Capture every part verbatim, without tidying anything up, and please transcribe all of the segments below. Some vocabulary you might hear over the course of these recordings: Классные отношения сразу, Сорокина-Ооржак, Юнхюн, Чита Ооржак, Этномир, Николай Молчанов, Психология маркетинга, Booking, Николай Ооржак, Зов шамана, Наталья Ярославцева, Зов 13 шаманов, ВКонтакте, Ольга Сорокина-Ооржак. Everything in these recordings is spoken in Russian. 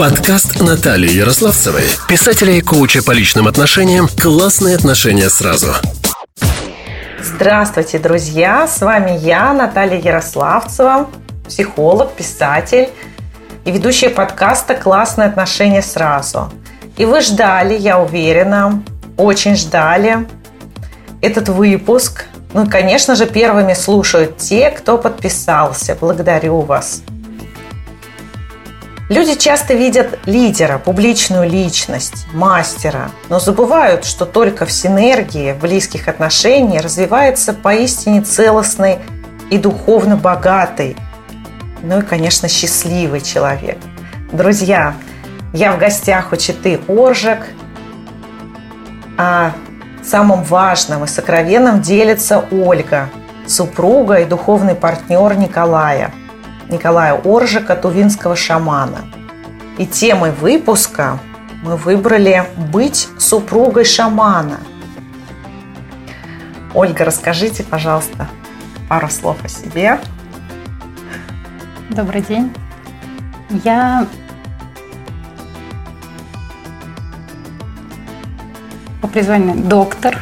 Подкаст Натальи Ярославцевой, писателя и коуча по личным отношениям «Классные отношения сразу». Здравствуйте, друзья! С вами я, Наталья Ярославцева, психолог, писатель и ведущая подкаста «Классные отношения сразу». И вы ждали, я уверена, очень ждали этот выпуск. Ну и, конечно же, первыми слушают те, кто подписался. Благодарю вас! Люди часто видят лидера, публичную личность, мастера, но забывают, что только в синергии, в близких отношениях развивается поистине целостный и духовно богатый, ну и, конечно, счастливый человек. Друзья, я в гостях у Читы Ооржак. О самом важном и сокровенном делится Ольга, супруга и духовный партнер Николая. Николая Ооржака, тувинского шамана. И темой выпуска мы выбрали «Быть супругой шамана». Ольга, расскажите, пожалуйста, пару слов о себе. Добрый день. Я по призванию доктор.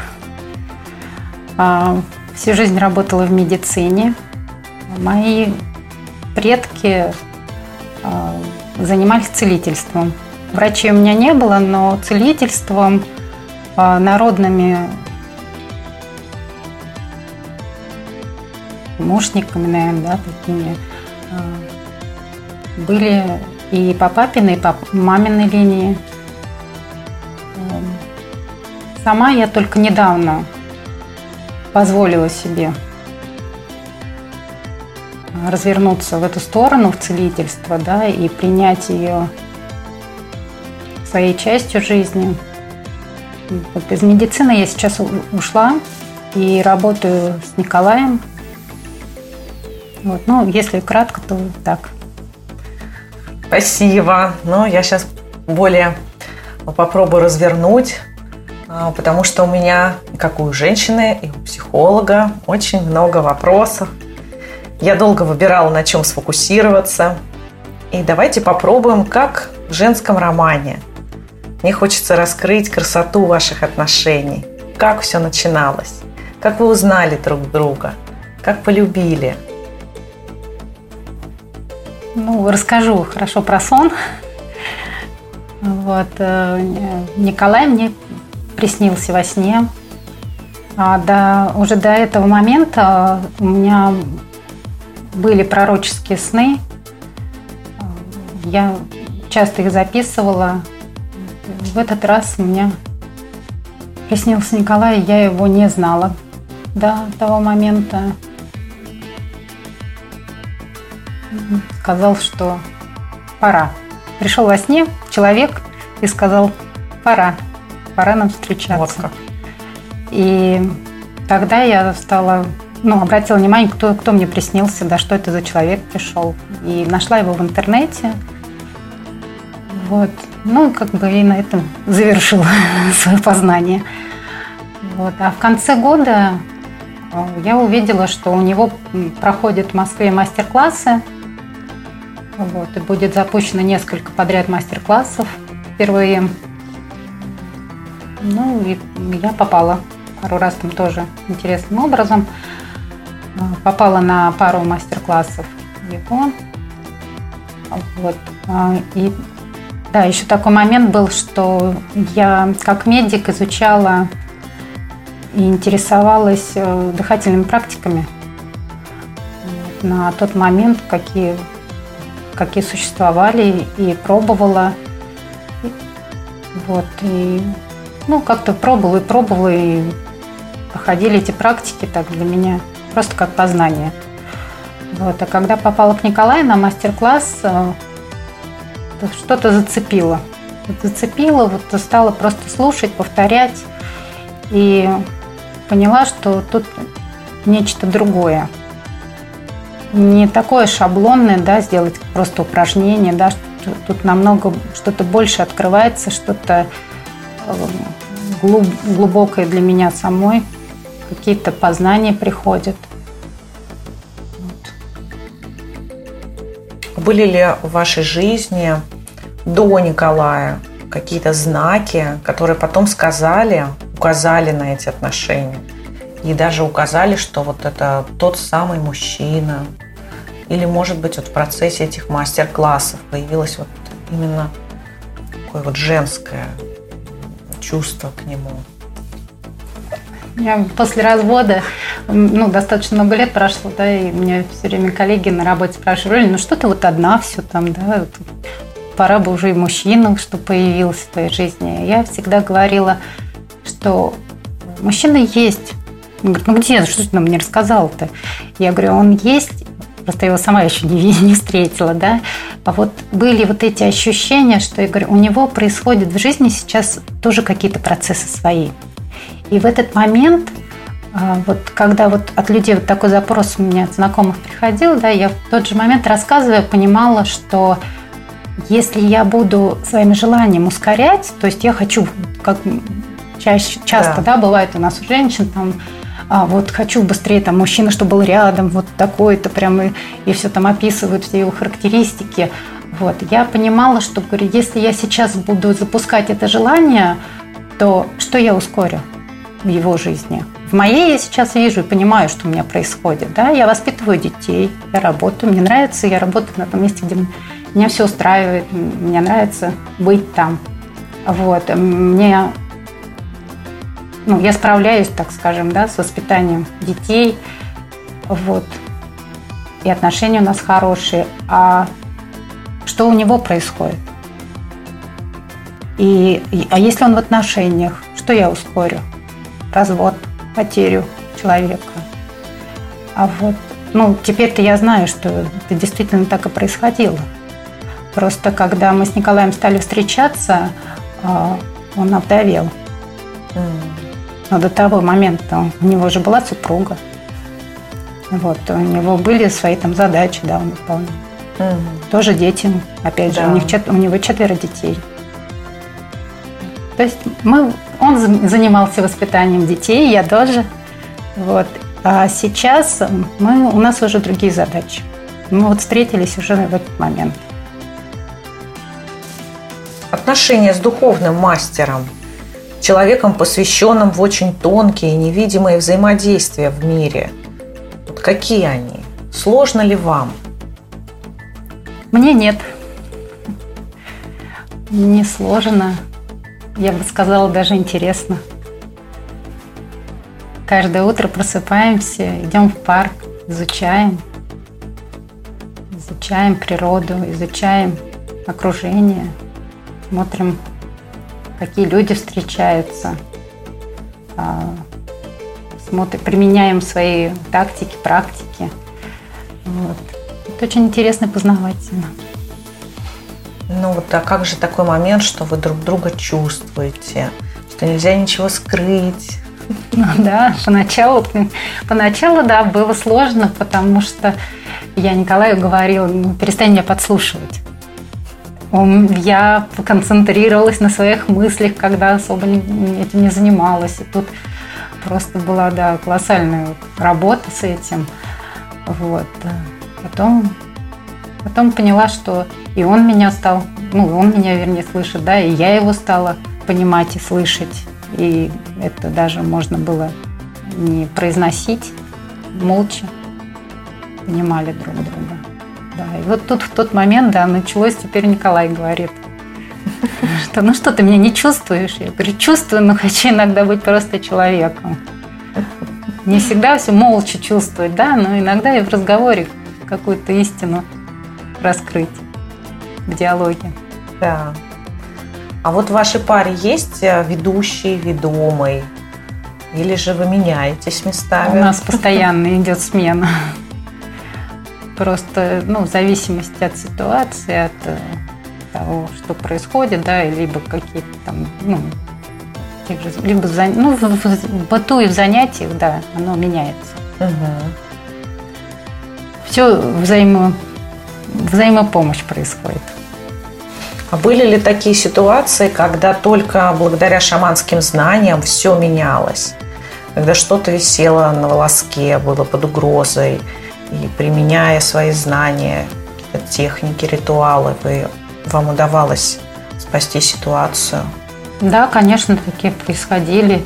Всю жизнь работала в медицине. Мои предки э, занимались целительством. Врачей у меня не было, но целительством, э, народными мушниками, наверное, да, такими, э, были и по папиной, и по маминой линии. Э, сама я только недавно позволила себе развернуться в эту сторону, в целительство, да, и принять ее своей частью жизни. Вот из медицины я сейчас ушла и работаю с Николаем. Вот, ну, если кратко, то так. Спасибо. Ну, я сейчас более попробую развернуть, потому что у меня, как у женщины и у психолога, очень много вопросов. Я долго выбирала, на чем сфокусироваться. И давайте попробуем, как в женском романе. Мне хочется раскрыть красоту ваших отношений. Как все начиналось? Как вы узнали друг друга? Как полюбили? Ну, расскажу хорошо про сон. Вот. Николай мне приснился во сне. А до, уже до этого момента у меня были пророческие сны, я часто их записывала. В этот раз у меня приснился Николай, я его не знала до того момента. Сказал, что пора. Пришел во сне человек и сказал, пора, пора нам встречаться. Вот как. И тогда я стала... Ну, обратила внимание, кто, кто мне приснился, да, что это за человек пришел. И нашла его в интернете. Вот. Ну, как бы и на этом завершила свое познание. Вот. А в конце года я увидела, что у него проходят в Москве мастер-классы. Вот. И будет запущено несколько подряд мастер-классов впервые. Ну, и я попала пару раз там тоже интересным образом. Попала на пару мастер-классов его. Вот. И да, еще такой момент был, что я как медик изучала и интересовалась дыхательными практиками. На тот момент, какие, какие существовали, и пробовала. Вот. И, ну, как-то пробовала и пробовала, и проходили эти практики так для меня. Просто как познание. Вот. А когда попала к Николаю на мастер-класс, что-то зацепило. Зацепило, вот стала просто слушать, повторять. И поняла, что тут нечто другое. Не такое шаблонное, да, сделать просто упражнение. Да, тут намного что-то больше открывается, что-то глубокое для меня самой. Какие-то познания приходят. Были ли в вашей жизни до Николая какие-то знаки, которые потом сказали, указали на эти отношения. И даже указали, что вот это тот самый мужчина. Или, может быть, вот в процессе этих мастер-классов появилось вот именно такое вот женское чувство к нему. Я после развода, ну, достаточно много лет прошло, да, и меня все время коллеги на работе спрашивали: ну что ты вот одна все там, да, пора бы уже и мужчина, что появился в твоей жизни. Я всегда говорила, что мужчина есть. Он говорит: ну где, что ты нам не рассказал-то? Я говорю: он есть, просто я его сама еще не, не встретила, да. А вот были вот эти ощущения, что, я говорю, у него происходят в жизни сейчас тоже какие-то процессы свои. И в этот момент, вот когда вот от людей вот такой запрос у меня от знакомых приходил, да, я в тот же момент, рассказывая, понимала, что если я буду своим желанием ускорять, то есть я хочу, как чаще, часто, да. Да, бывает у нас у женщин, там, а, вот хочу быстрее, там, мужчина, чтобы был рядом, вот такой-то прям, и, и все там описывают, все его характеристики. Вот. Я понимала, что, говорю, если я сейчас буду запускать это желание, то что я ускорю в его жизни? В моей я сейчас вижу и понимаю, что у меня происходит. Да? Я воспитываю детей, я работаю, мне нравится, я работаю на том месте, где меня все устраивает, мне нравится быть там. Вот. Мне, ну, я справляюсь, так скажем, да, с воспитанием детей. Вот. И отношения у нас хорошие. А что у него происходит? И, а если он в отношениях, что я ускорю? Развод, потерю человека. А вот, ну, теперь-то я знаю, что это действительно так и происходило. Просто когда мы с Николаем стали встречаться, он овдовел. Но до того момента у него же была супруга. Вот, у него были свои там задачи, да, он выполнял. Mm-hmm. Тоже дети, опять же, да. у, них, у него четверо детей. То есть мы, он занимался воспитанием детей, я тоже. Вот. А сейчас мы, у нас уже другие задачи. Мы вот встретились уже в этот момент. Отношения с духовным мастером, человеком, посвященным в очень тонкие, невидимые взаимодействия в мире. Вот какие они? Сложно ли вам? Мне нет. Не сложно. Я бы сказала, даже интересно. Каждое утро просыпаемся, идем в парк, изучаем. Изучаем природу, изучаем окружение. Смотрим, какие люди встречаются. Смотрим, применяем свои тактики, практики. Вот. Это очень интересно и познавательно. Ну вот, а как же такой момент, что вы друг друга чувствуете, что нельзя ничего скрыть? Да, поначалу, поначалу, да, было сложно, потому что я Николаю говорила: ну, перестань меня подслушивать. Я концентрировалась на своих мыслях, когда особо этим не занималась. И тут просто была, да, колоссальная работа с этим. Вот. Потом... Потом поняла, что и он меня стал, ну, он меня, вернее, слышит, да, и я его стала понимать и слышать. И это даже можно было не произносить, молча понимали друг друга. Да, и вот тут в тот момент, да, началось, теперь Николай говорит, что ну что, ты меня не чувствуешь? Я говорю: чувствую, но хочу иногда быть просто человеком. Не всегда все молча чувствовать, да, но иногда и в разговоре какую-то истину раскрыть в диалоге. Да. А вот в вашей паре есть ведущий, ведомый? Или же вы меняетесь местами? У нас постоянно идет смена. Просто, ну, в зависимости от ситуации, от того, что происходит, да, либо какие-то там, ну, тех же, либо за, ну, в быту и в занятиях, да, оно меняется. Угу. Все взаимо Взаимопомощь происходит. А были ли такие ситуации, когда только благодаря шаманским знаниям все менялось? Когда что-то висело на волоске, было под угрозой, и применяя свои знания, техники, ритуалы, вы, вам удавалось спасти ситуацию? Да, конечно, такие происходили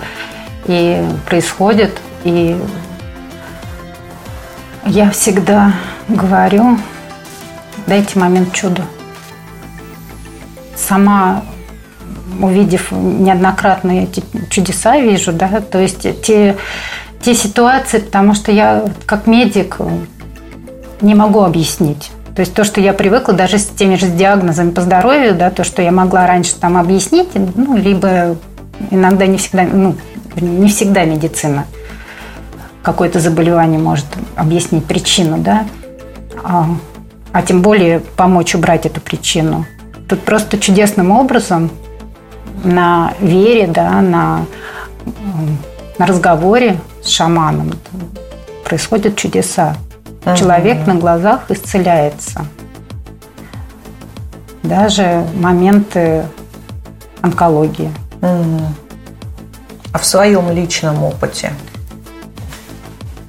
и происходят. И я всегда говорю, дайте момент чуда. Сама, увидев неоднократно эти чудеса, вижу, да, то есть те, те ситуации, потому что я как медик не могу объяснить. То есть то, что я привыкла даже с теми же диагнозами по здоровью, да, то, что я могла раньше там объяснить, ну, либо иногда не всегда, ну, не всегда медицина какое-то заболевание может объяснить причину, да, а, а тем более помочь убрать эту причину. Тут просто чудесным образом на вере, да, на, на разговоре с шаманом происходят чудеса. Человек mm-hmm. на глазах исцеляется. Даже моменты онкологии. Mm-hmm. А в своем личном опыте?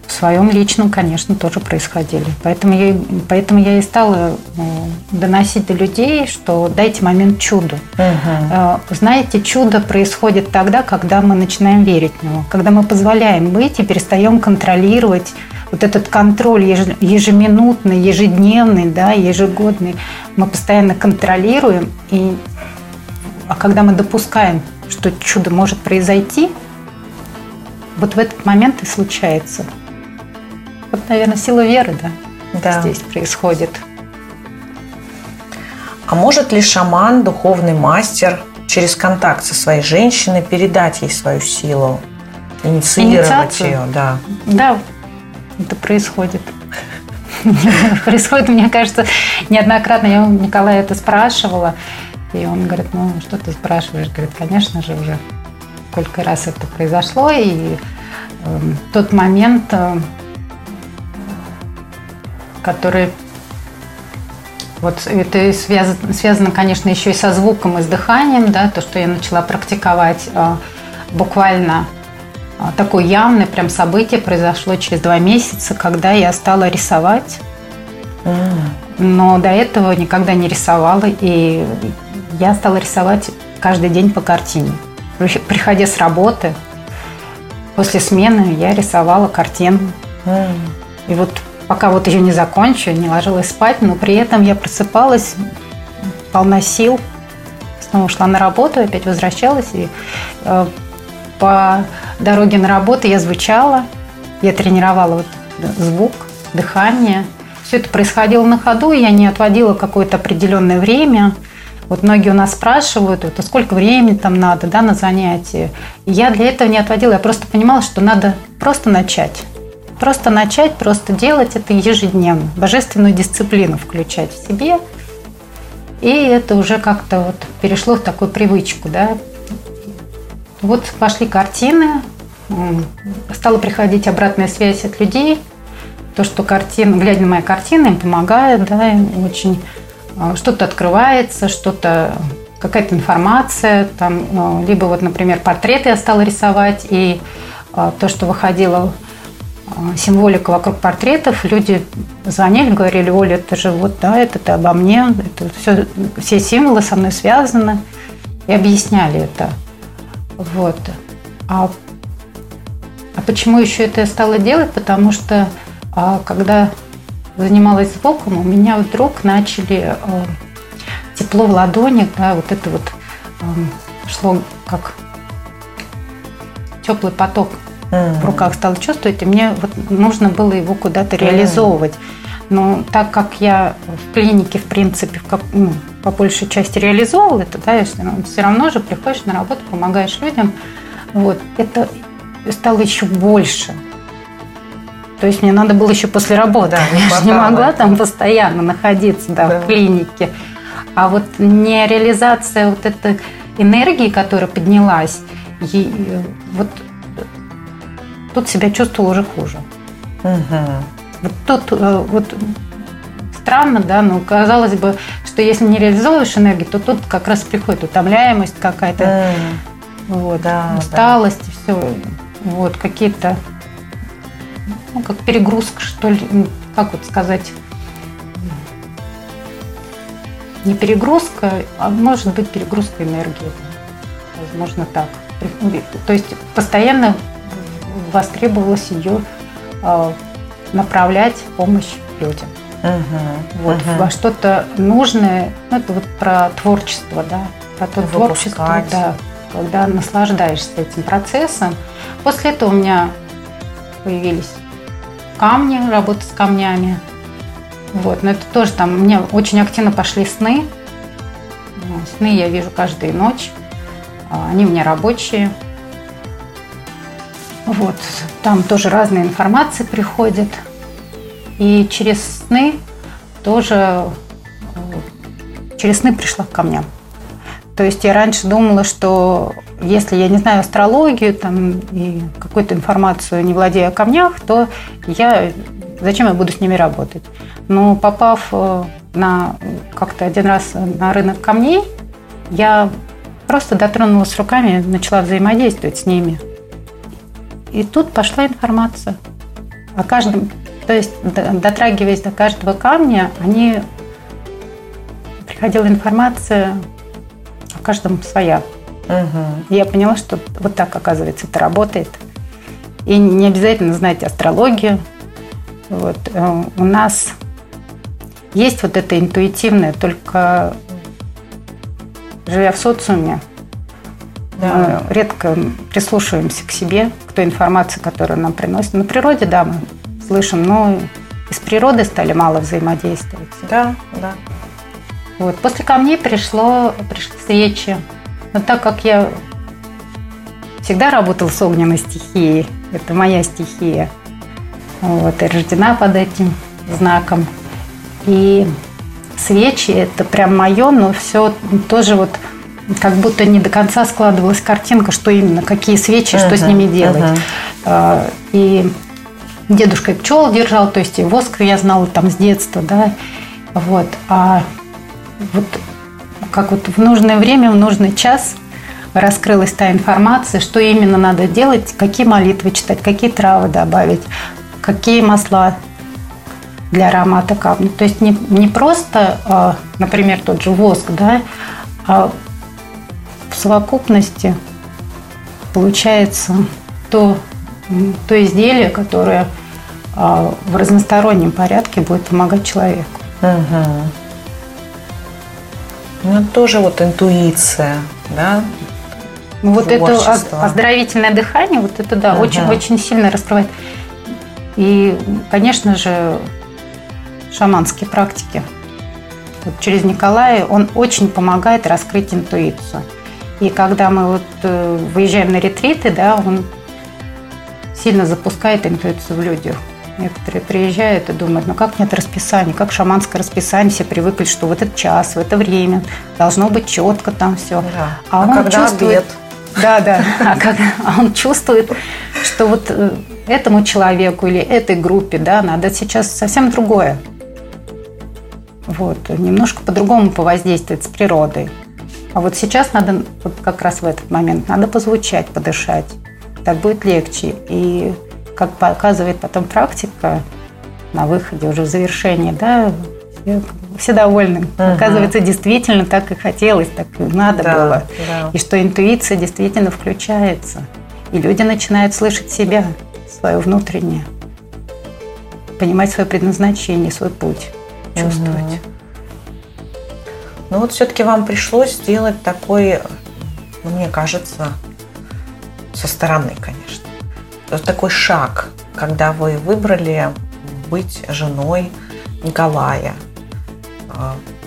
В своем личном, конечно, тоже происходили. Поэтому я, поэтому я и стала доносить до людей, что дайте момент чуду. Mm-hmm. Знаете, чудо происходит тогда, когда мы начинаем верить в него. Когда мы позволяем быть и перестаем контролировать. Вот этот контроль ежеминутный, ежедневный, да, ежегодный, мы постоянно контролируем. И... А когда мы допускаем, что чудо может произойти, вот в этот момент и случается. Вот, наверное, сила веры, да, да. здесь происходит. А может ли шаман, духовный мастер, через контакт со своей женщиной передать ей свою силу, инициировать Инициацию? ее? Да. да. Это происходит. Происходит, мне кажется, неоднократно. Я у Николая это спрашивала. И он говорит, ну, что ты спрашиваешь? Говорит, конечно же, уже сколько раз это произошло. И э, тот момент, э, который... Вот это связано, связано, конечно, еще и со звуком, и с дыханием. Да, то, что я начала практиковать э, буквально... Такое явное прям событие произошло через два месяца, когда я стала рисовать. Mm. Но до этого никогда не рисовала. И я стала рисовать каждый день по картине. Приходя с работы, после смены я рисовала картину. Mm. И вот пока вот ее не закончу, не ложилась спать, но при этом я просыпалась полна сил. Снова шла на работу, опять возвращалась и... По дороге на работу я звучала, я тренировала вот звук, дыхание. Все это происходило на ходу, я не отводила какое-то определенное время. Вот многие у нас спрашивают, вот, а сколько времени там надо, да, на занятия. И я для этого не отводила, я просто понимала, что надо просто начать. Просто начать, просто делать это ежедневно, божественную дисциплину включать в себе. И это уже как-то вот перешло в такую привычку, да. Вот пошли картины, стала приходить обратная связь от людей. То, что картина, глядя на мои картины, им помогает, да, им очень что-то открывается, что-то, какая-то информация. Там, либо, вот, например, портреты я стала рисовать, и то, что выходила символика вокруг портретов, люди звонили, говорили, Оля, это же вот, да, это ты обо мне, это все, все символы со мной связаны, и объясняли это. Вот. А, а почему еще это я стала делать? Потому что а, когда занималась звуком, у меня вдруг начали а, тепло в ладонях, да, вот это вот а, шло как теплый поток mm-hmm. в руках стала чувствовать, и мне вот нужно было его куда-то mm-hmm. реализовывать. Но так как я в клинике, в принципе, в, ну, по большей части реализовывала это, да, я, ну, все равно же приходишь на работу, помогаешь людям. Вот. Это стало еще больше. То есть мне надо было еще после работы. Да, не я же не могла там постоянно находиться, да, да. в клинике. А вот не реализация вот этой энергии, которая поднялась, и вот тут себя чувствовала уже хуже. Угу. Вот тут вот, странно, да, но казалось бы, что если не реализовываешь энергию, то тут как раз приходит утомляемость какая-то, mm. вот, да, усталость, да. все, вот, какие-то, ну, как перегрузка, что ли, как вот сказать, не перегрузка, а может быть перегрузка энергии. Возможно, так. То есть постоянно востребовалось ее направлять в помощь людям. Угу, вот, угу. Во что-то нужное. Ну, это вот про творчество, да. Про то творчество, да. Когда наслаждаешься этим процессом. После этого у меня появились камни, работа с камнями. Вот, но это тоже там, у меня очень активно пошли сны. Сны я вижу каждую ночь. Они у меня рабочие. Вот, там тоже разная информация приходит. И через сны тоже, через сны пришла к камням. То есть я раньше думала, что если я не знаю астрологию там, и какую-то информацию не владею о камнях, то я, зачем я буду с ними работать? Но попав на, как-то один раз на рынок камней, я просто дотронулась руками, начала взаимодействовать с ними. И тут пошла информация о каждом. То есть, дотрагиваясь до каждого камня, они приходила информация... каждому своя. Угу. Я поняла, что вот так, оказывается, это работает. И не обязательно знать астрологию. Вот. У нас есть вот это интуитивное, только живя в социуме, да, мы редко прислушиваемся к себе, к той информации, которую нам приносит. На природе, да, мы слышим, но из природы стали мало взаимодействовать. Да, да. Вот. После камней пришло, пришли свечи. Но так как я всегда работала с огненной стихией, это моя стихия, вот, и рождена под этим знаком. И свечи – это прям мое, но все тоже вот как будто не до конца складывалась картинка, что именно, какие свечи, uh-huh, что с ними делать. Uh-huh. И дедушка и пчел держал, то есть и воск я знала там с детства, да, вот. А вот как вот в нужное время, в нужный час раскрылась та информация, что именно надо делать, какие молитвы читать, какие травы добавить, какие масла для аромата камня. То есть не, не просто, например, тот же воск, да, а в совокупности получается то, то изделие, которое в разностороннем порядке будет помогать человеку. Угу. Ну, это тоже вот интуиция, да? Вот творчество. Это оздоровительное дыхание, вот это, да, очень-очень ага. сильно раскрывает. И, конечно же, шаманские практики. Вот через Николая он очень помогает раскрыть интуицию. И когда мы вот выезжаем на ретриты, да, он сильно запускает интуицию в людях. Некоторые приезжают и думают, ну как нет расписания, как шаманское расписание, все привыкли, что в этот час, в это время должно быть четко там все. Да. А, а он когда чувствует, обед? Да, да. А когда он чувствует, что вот этому человеку или этой группе, да, надо сейчас совсем другое. Вот, немножко по-другому повоздействовать с природой. А вот сейчас надо, вот как раз в этот момент, надо позвучать, подышать. Так будет легче. И как показывает потом практика на выходе, уже в завершении, да, все, все довольны. Ага. Оказывается, действительно так и хотелось, так и надо да, было. Да. И что интуиция действительно включается. И люди начинают слышать себя, свое внутреннее, понимать свое предназначение, свой путь, чувствовать. Ага. Ну вот все-таки вам пришлось сделать такой, ну, мне кажется, со стороны, конечно. Такой шаг, когда вы выбрали быть женой Николая.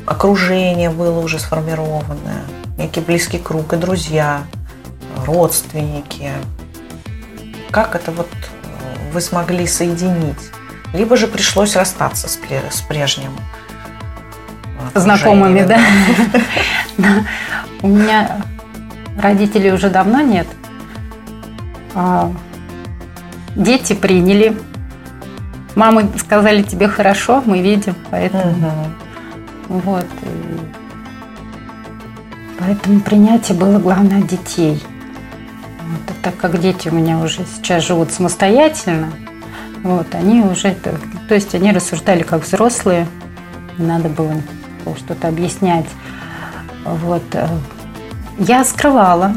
Окружение было уже сформированное, некий близкий круг и друзья, родственники. Как это вот вы смогли соединить? Либо же пришлось расстаться с прежним знакомыми, да? У меня родителей уже давно нет. Дети приняли. Мамы сказали, тебе хорошо, мы видим, поэтому... Угу. Вот. И поэтому принятие было главное детей. Вот. Так как дети у меня уже сейчас живут самостоятельно, вот, они уже... То есть они рассуждали как взрослые, надо было смысл что-то объяснять. Вот. Я скрывала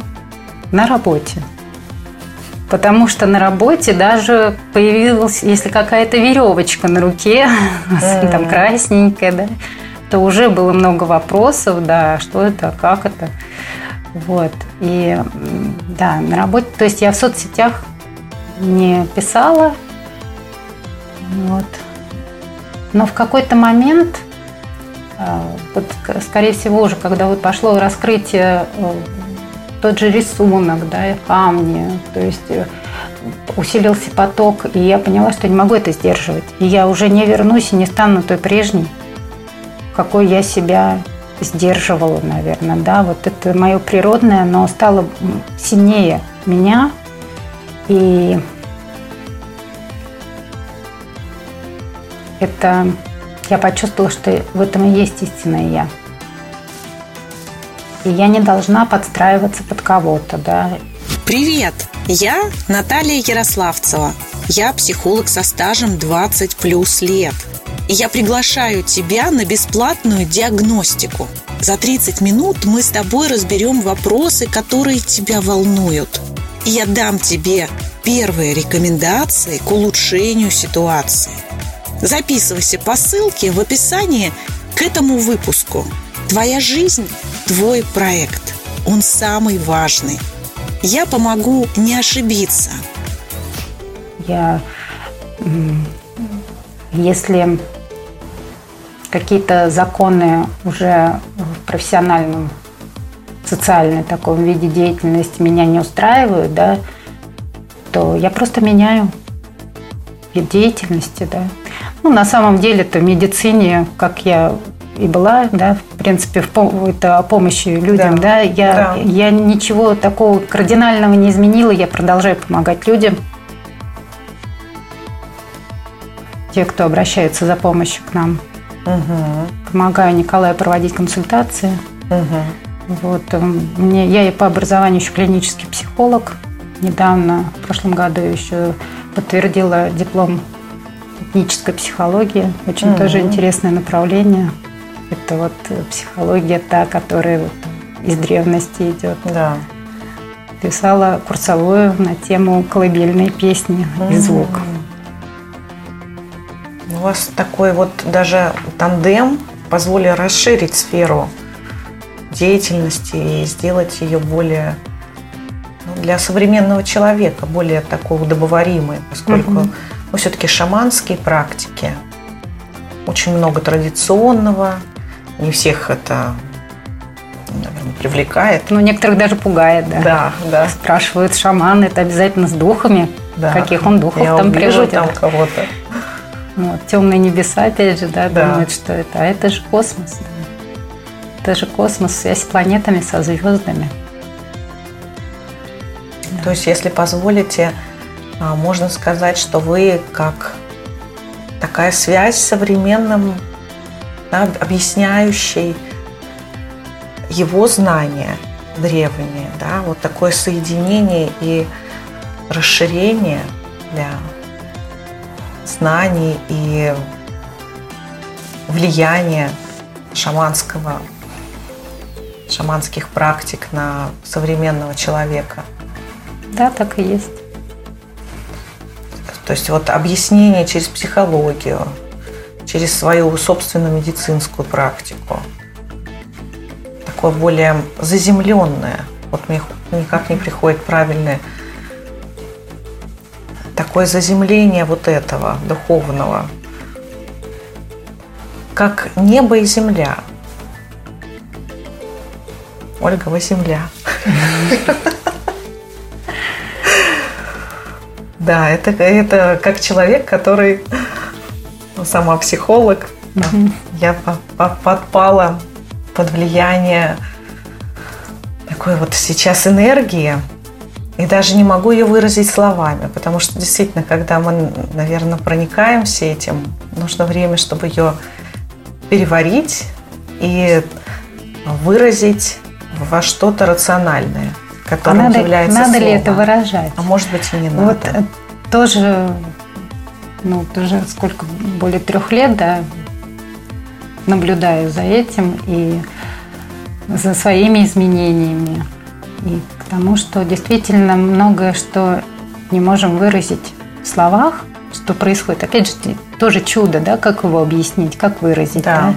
на работе. Потому что на работе даже появилась, если какая-то веревочка на руке, mm-hmm. там красненькая, да, то уже было много вопросов, да, что это, как это. Вот. И да, на работе, то есть я в соцсетях не писала. Вот. Но в какой-то момент, вот, скорее всего, уже когда вот пошло раскрытие, тот же рисунок, да, и камни, то есть усилился поток, и я поняла, что не могу это сдерживать. И я уже не вернусь и не стану той прежней, какой я себя сдерживала, наверное, да. Вот это мое природное, оно стало сильнее меня, и это я почувствовала, что в этом и есть истинное я. И я не должна подстраиваться под кого-то, да. Привет! Я Наталья Ярославцева. Я психолог со стажем двадцать плюс лет. И я приглашаю тебя на бесплатную диагностику. За тридцать минут мы с тобой разберем вопросы, которые тебя волнуют. И я дам тебе первые рекомендации к улучшению ситуации. Записывайся по ссылке в описании к этому выпуску. Твоя жизнь – твой проект. Он самый важный. Я помогу не ошибиться. Я, если какие-то законы уже в профессиональном, социальном таком виде деятельности меня не устраивают, да, то я просто меняю вид деятельности, да. Ну, на самом деле-то в медицине, как я и была, да, в принципе, в пом- это о помощи людям, да, да, я, да. я ничего такого кардинального не изменила, я продолжаю помогать людям. Те, кто обращается за помощью к нам, угу. помогаю Николаю проводить консультации. Угу. Вот, мне, я и по образованию еще клинический психолог. Недавно, в прошлом году, еще подтвердила диплом этнической психологии. Очень угу. тоже интересное направление. Это вот психология та, которая вот из древности идет. Да. Писала курсовую на тему колыбельной песни mm-hmm. и звук. У вас такой вот даже тандем позволил расширить сферу деятельности и сделать ее более, ну, для современного человека, более такой удобоваримой, поскольку mm-hmm. ну, все-таки шаманские практики, очень много традиционного. Не всех это, наверное, привлекает. Ну, некоторых даже пугает, да. Да, да. Спрашивают, шаман, это обязательно с духами. Да. Каких он духов Я там приводит. Я там кого-то. Вот, темные небеса, опять же, да, да, думают, что это. А это же космос. Это же космос, связь с планетами, со звездами. Да. То есть, если позволите, можно сказать, что вы как такая связь с современным, да, объясняющей его знания древние, да, вот такое соединение и расширение для знаний и влияния шаманского, шаманских практик на современного человека. Да, так и есть. То есть вот объяснение через психологию, через свою собственную медицинскую практику. Такое более заземленное. Вот мне никак не приходит правильное такое заземление вот этого духовного. Как небо и земля. Ольга, вы земля. Да, это, это как человек, который сама психолог. Mm-hmm. Я подпала под влияние такой вот сейчас энергии. И даже не могу ее выразить словами. Потому что действительно, когда мы, наверное, проникаемся этим, нужно время, чтобы ее переварить и выразить во что-то рациональное. А надо, надо ли это выражать? А может быть и не надо. Вот тоже, ну, тоже сколько, более трех лет, да, наблюдаю за этим и за своими изменениями. И к тому, что действительно многое, что не можем выразить в словах, что происходит. Опять же, тоже чудо, да, как его объяснить, как выразить. Да.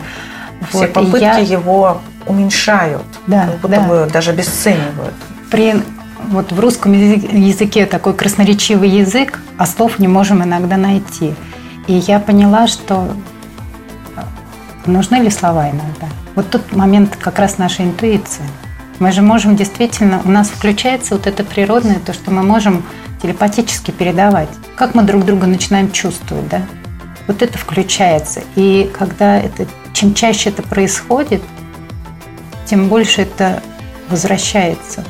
Да? Все вот. попытки я... его уменьшают, да, как будто да. бы даже обесценивают. При... Вот в русском языке такой красноречивый язык, а слов не можем иногда найти. И я поняла, что нужны ли слова иногда. Вот тут момент как раз нашей интуиции. Мы же можем действительно, у нас включается вот это природное, то, что мы можем телепатически передавать. Как мы друг друга начинаем чувствовать, да? Вот это включается. И когда это, чем чаще это происходит, тем больше это возвращается.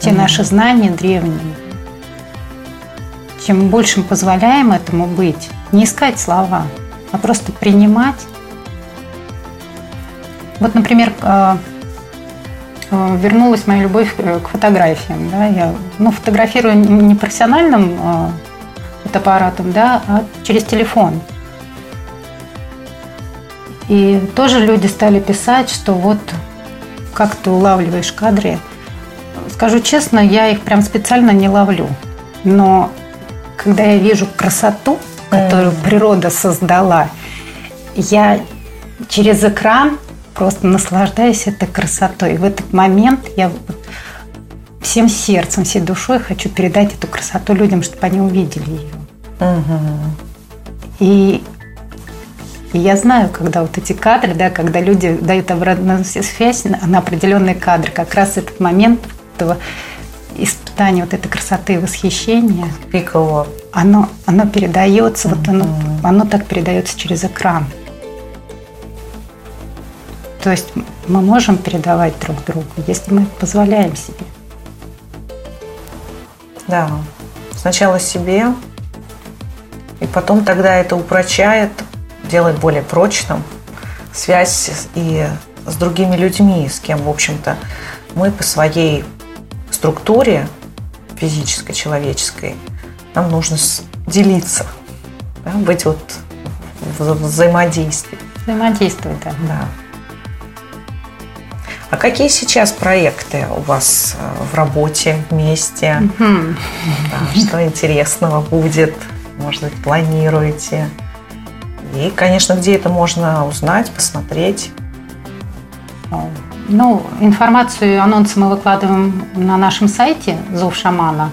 Те mm-hmm. наши знания древние. Чем больше мы позволяем этому быть, не искать слова, а просто принимать. Вот, например, вернулась моя любовь к фотографиям. Да? Я ну, фотографирую не профессиональным а, фотоаппаратом, да, а через телефон. И тоже люди стали писать, что вот как ты улавливаешь кадры. Скажу честно, я их прям специально не ловлю. Но когда я вижу красоту, которую mm. природа создала, я через экран просто наслаждаюсь этой красотой. И в этот момент я всем сердцем, всей душой хочу передать эту красоту людям, чтобы они увидели ее. Mm-hmm. И, и я знаю, когда вот эти кадры, да, когда люди дают обратную связь на, на определенные кадры, как раз этот момент этого испытания вот этой красоты и восхищения, пиково, оно, оно передается, mm-hmm. вот оно, оно так передается через экран. То есть мы можем передавать друг другу, если мы позволяем себе. Да, сначала себе, и потом тогда это упрочает, делает более прочным связь и с другими людьми, с кем, в общем-то, мы по своей структуре физической, человеческой, нам нужно делиться, да, быть вот в взаимодействии. Взаимодействовать, да. да. А какие сейчас проекты у вас в работе, вместе? Mm-hmm. Да, что интересного будет? Может быть, планируете? И, конечно, где это можно узнать, посмотреть? Ну, информацию, анонсы мы выкладываем на нашем сайте «Зов шамана».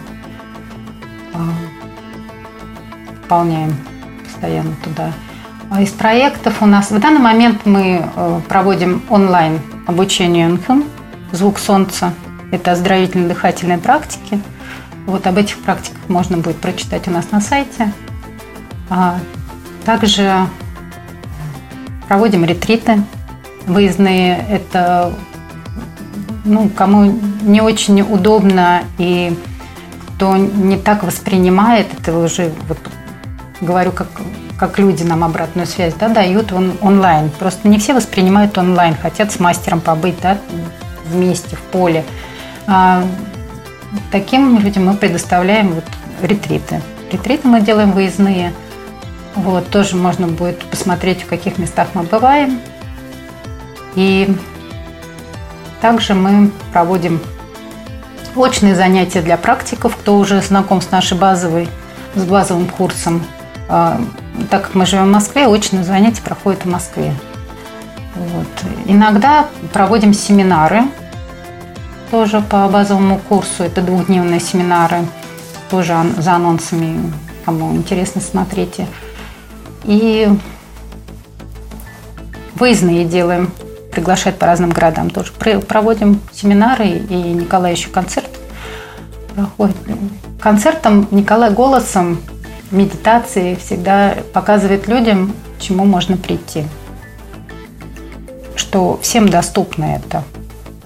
Пополняем постоянно туда. Из проектов у нас... В данный момент мы проводим онлайн обучение Юнхюн, звук солнца. Это оздоровительно-дыхательные практики. Вот об этих практиках можно будет прочитать у нас на сайте. А также проводим ретриты выездные. Это, ну, кому не очень удобно и кто не так воспринимает, это уже вот, говорю, как... как люди нам обратную связь, да, дают он, онлайн. Просто не все воспринимают онлайн, хотят с мастером побыть, да, вместе, в поле. А таким людям мы предоставляем вот ретриты. Ретриты мы делаем выездные. Вот, тоже можно будет посмотреть, в каких местах мы бываем. И также мы проводим очные занятия для практиков, кто уже знаком с нашей базовой, с базовым курсом. Так как мы живем в Москве, очные занятия проходят в Москве. Вот. Иногда проводим семинары тоже по базовому курсу. Это двухдневные семинары, тоже за анонсами, кому интересно, смотрите. И выездные делаем, приглашают по разным городам тоже. Проводим семинары, и Николай еще концерт проходит. Концертом Николай голосом медитации всегда показывает людям, к чему можно прийти. Что всем доступно это.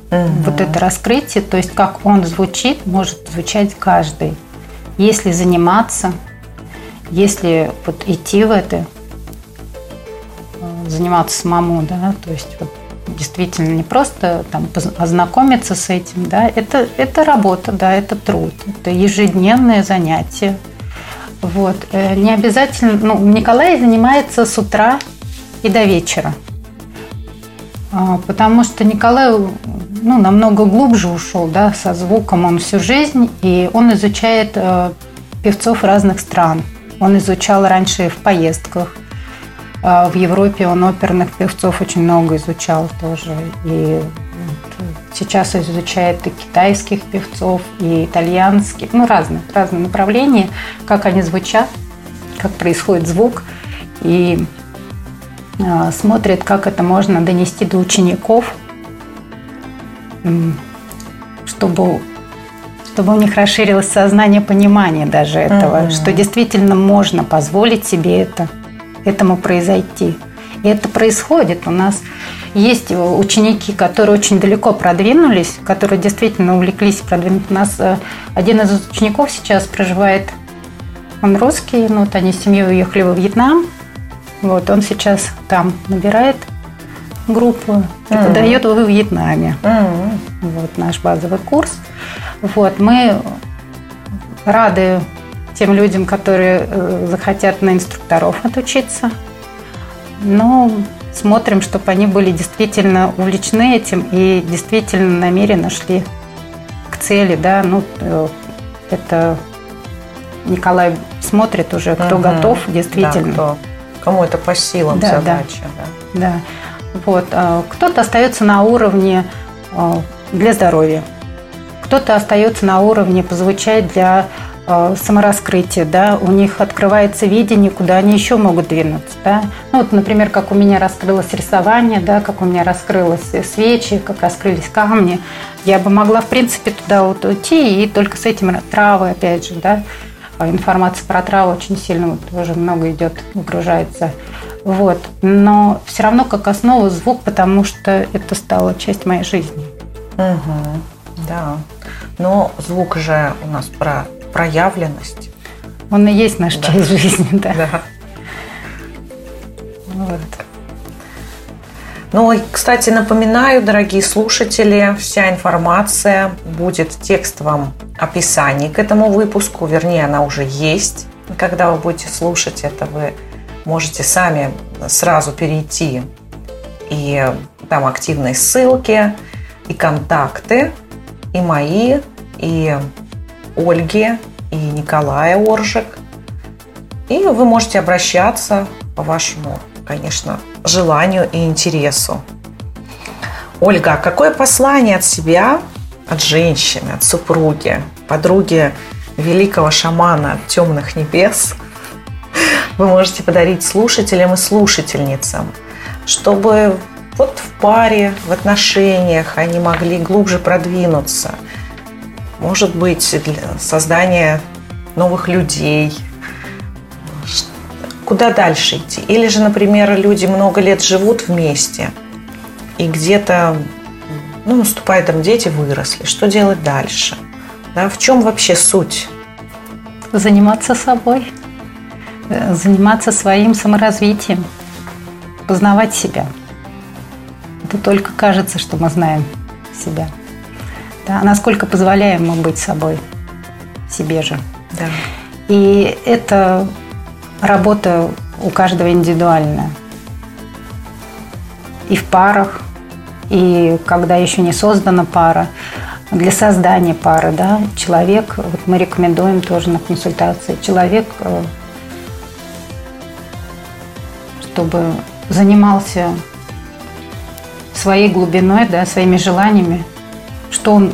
Uh-huh. Вот это раскрытие, то есть как он звучит, может звучать каждый. Если заниматься, если вот идти в это, заниматься самому, да, то есть вот действительно не просто там ознакомиться с этим, да, это, это работа, да, это труд, это ежедневное занятие. Вот. Не обязательно, ну, Николай занимается с утра и до вечера. Потому что Николай, ну, намного глубже ушел, да, со звуком, он всю жизнь, и он изучает певцов разных стран. Он изучал раньше в поездках. В Европе он оперных певцов очень много изучал тоже. И сейчас изучает и китайских певцов, и итальянских, ну, разных, разные направления, как они звучат, как происходит звук. И смотрит, как это можно донести до учеников, чтобы, чтобы у них расширилось сознание понимания даже этого, mm-hmm. что действительно можно позволить себе это, этому произойти. И это происходит. У нас есть ученики, которые очень далеко продвинулись, которые действительно увлеклись продвинуть. У нас один из учеников сейчас проживает, он русский, но вот они с семьей уехали во Вьетнам. Вот, он сейчас там набирает группу и mm-hmm. подает во Вьетнаме. Mm-hmm. Вот наш базовый курс. Вот, мы рады тем людям, которые захотят на инструкторов отучиться. Но смотрим, чтобы они были действительно увлечены этим и действительно намеренно шли к цели. Да? Ну, это Николай смотрит уже, кто mm-hmm. готов действительно. Да, кто... Кому это по силам, да, задача. Да. Да. Да. Вот. Кто-то остается на уровне для здоровья, кто-то остается на уровне позвучать для самораскрытия. Да? У них открывается видение, куда они еще могут двинуться. Да? Ну, вот, например, как у меня раскрылось рисование, да? Как у меня раскрылось свечи, как раскрылись камни. Я бы могла, в принципе, туда вот уйти, и только с этим травы, опять же, да? Информация про траву очень сильно тоже много идет, выгружается. Вот. Но все равно как основа звук, потому что это стало часть моей жизни. Угу. Да. Но звук же у нас про проявленность. Он и есть наша, да, часть жизни, да. Да. Вот. Ну, и, кстати, напоминаю, дорогие слушатели, вся информация будет в текстовом описании к этому выпуску. Вернее, она уже есть. Когда вы будете слушать это, вы можете сами сразу перейти. И там активные ссылки, и контакты, и мои, и Ольги, и Николая Ооржак. И вы можете обращаться по вашему, конечно, желанию и интересу. Ольга, какое послание от себя, от женщины, от супруги, подруги великого шамана от темных небес вы можете подарить слушателям и слушательницам, чтобы вот в паре, в отношениях они могли глубже продвинуться? Может быть, для создания новых людей, куда дальше идти? Или же, например, люди много лет живут вместе, и где-то, ну, наступает там, дети выросли. Что делать дальше? Да, в чем вообще суть? Заниматься собой, заниматься своим саморазвитием, познавать себя. Это только кажется, что мы знаем себя. Да, насколько позволяем мы быть собой, себе же. Да. И это... Работа у каждого индивидуальная. И в парах, и когда еще не создана пара. Для создания пары, да, человек, вот мы рекомендуем тоже на консультации, человек, чтобы занимался своей глубиной, да, своими желаниями, что он,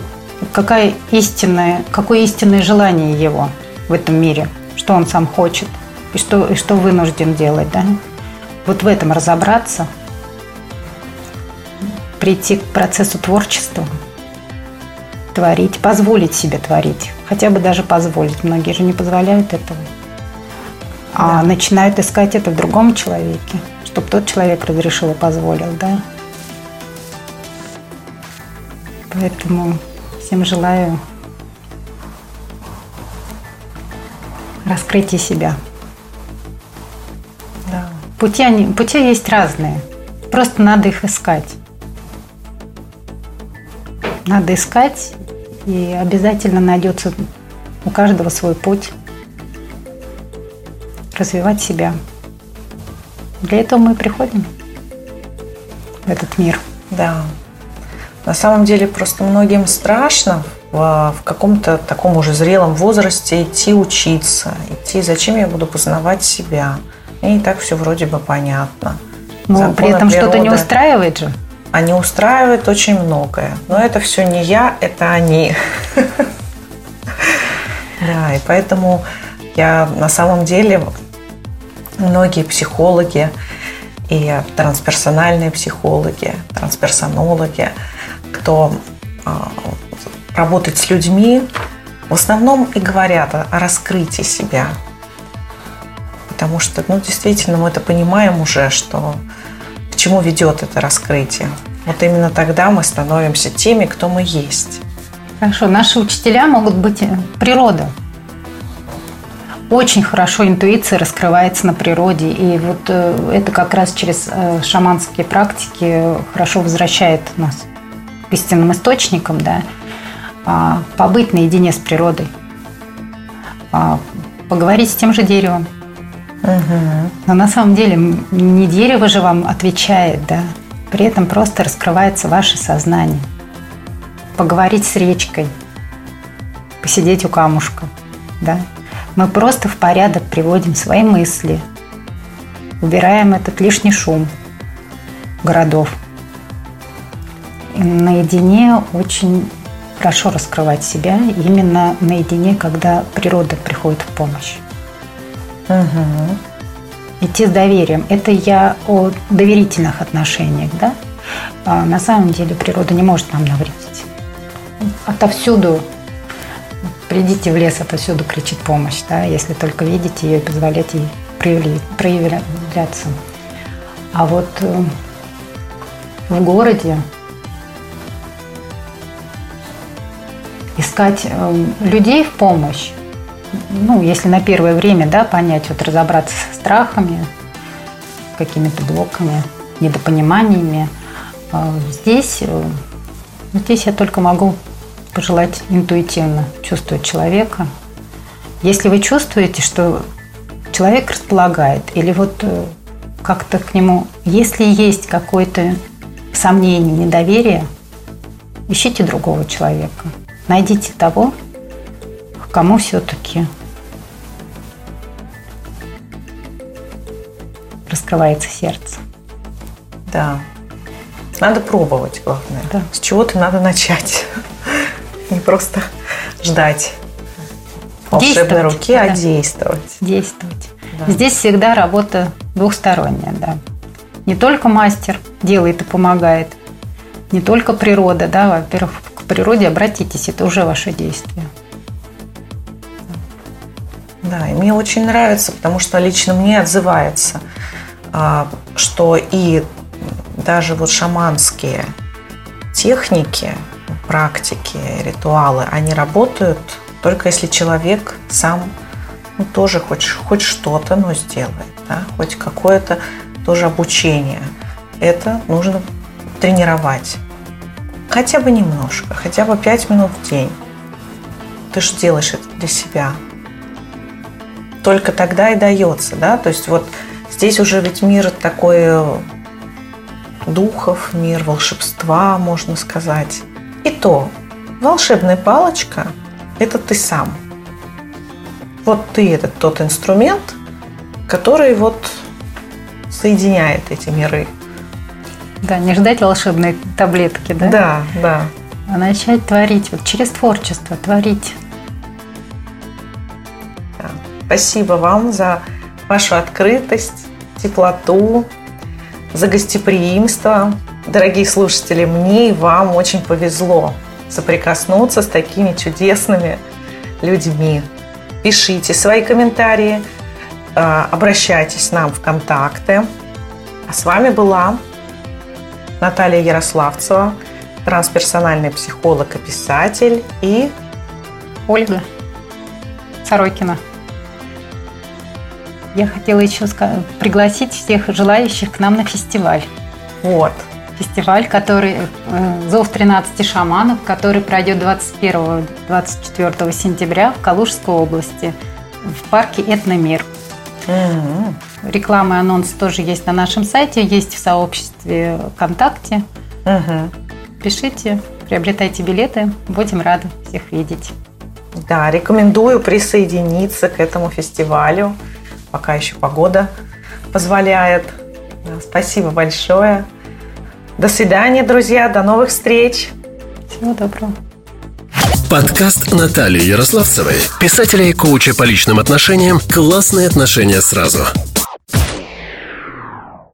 какая истинная, какое истинное желание его в этом мире, что он сам хочет. И что, и что вынужден делать, да? Вот в этом разобраться, прийти к процессу творчества, творить, позволить себе творить, хотя бы даже позволить. Многие же не позволяют этого, да. А начинают искать это в другом человеке, чтобы тот человек разрешил и позволил, да? Поэтому всем желаю раскрытия себя. Пути, они, пути есть разные, просто надо их искать. Надо искать, и обязательно найдется у каждого свой путь. Развивать себя. Для этого мы и приходим. этот мир. Да. На самом деле просто многим страшно в, в каком-то таком уже зрелом возрасте идти учиться, идти, зачем я буду познавать себя. И так все вроде бы понятно. Но при этом что-то не устраивает же? А не устраивает очень многое. Но это все не я, это они. Да, и поэтому я на самом деле многие психологи и трансперсональные психологи, трансперсонологи, кто э, работает с людьми, в основном и говорят о, о раскрытии себя. Потому что, ну, действительно, мы это понимаем уже, что к чему ведет это раскрытие. Вот именно тогда мы становимся теми, кто мы есть. Хорошо, наши учителя могут быть природа. Очень хорошо интуиция раскрывается на природе. И вот это как раз через шаманские практики хорошо возвращает нас к истинным источникам, да, побыть наедине с природой, поговорить с тем же деревом. Угу. Но на самом деле не дерево же вам отвечает, да, при этом просто раскрывается ваше сознание. Поговорить с речкой, посидеть у камушка, да. Мы просто в порядок приводим свои мысли, убираем этот лишний шум городов. И наедине очень хорошо раскрывать себя, именно наедине, когда природа приходит в помощь. Угу. Идти с доверием. Это я о доверительных отношениях, да? А на самом деле природа не может нам навредить. Отовсюду. Придите в лес, отовсюду кричит помощь, да, если только видите ее и позволяете ей проявляться. А вот в городе искать людей в помощь, ну, если на первое время, да, понять, вот разобраться со страхами, какими-то блоками, недопониманиями, здесь, здесь я только могу пожелать интуитивно чувствовать человека. Если вы чувствуете, что человек располагает, или вот как-то к нему, если есть какое-то сомнение, недоверие, ищите другого человека. Найдите того, к кому все-таки раскрывается сердце. Да. Надо пробовать, главное. Да. С чего-то надо начать. Не просто ждать волшебной руки, да. А действовать. Действовать. Да. Здесь всегда работа двухсторонняя, да. Не только мастер делает и помогает, не только природа, да. Во-первых, к природе обратитесь, это уже ваше действие. Да, и мне очень нравится, потому что лично мне отзывается, что и даже вот шаманские техники, практики, ритуалы, они работают только если человек сам, ну, тоже хоть, хоть что-то, но сделает, да? Хоть какое-то тоже обучение. Это нужно тренировать. Хотя бы немножко, хотя бы пять минут в день. Ты же делаешь это для себя. Только тогда и дается, да? То есть вот здесь уже ведь мир такой духов, мир волшебства, можно сказать. И то, волшебная палочка – это ты сам. Вот ты – это тот инструмент, который вот соединяет эти миры. Да, не ждать волшебной таблетки, да? Да, да. А начать творить, вот через творчество творить. Да. Спасибо вам за вашу открытость, теплоту, за гостеприимство. Дорогие слушатели, мне и вам очень повезло соприкоснуться с такими чудесными людьми. Пишите свои комментарии, обращайтесь к нам в контакты. А с вами была Наталья Ярославцева, трансперсональный психолог и писатель, и Ольга Сорокина. Я хотела еще пригласить всех желающих к нам на фестиваль. Вот. Фестиваль, который «Зов тринадцати шаманов», который пройдет двадцать первого - двадцать четвёртого сентября в Калужской области в парке «Этномир». Mm-hmm. Реклама и анонс тоже есть на нашем сайте, есть в сообществе сообществе ВКонтакте. Угу. Пишите, приобретайте билеты. Будем рады всех видеть. Да, рекомендую присоединиться к этому фестивалю. Пока еще погода позволяет. Спасибо большое. До свидания, друзья. До новых встреч. Всего доброго. Подкаст Натальи Ярославцевой, писателя и коуча по личным отношениям «Классные отношения сразу».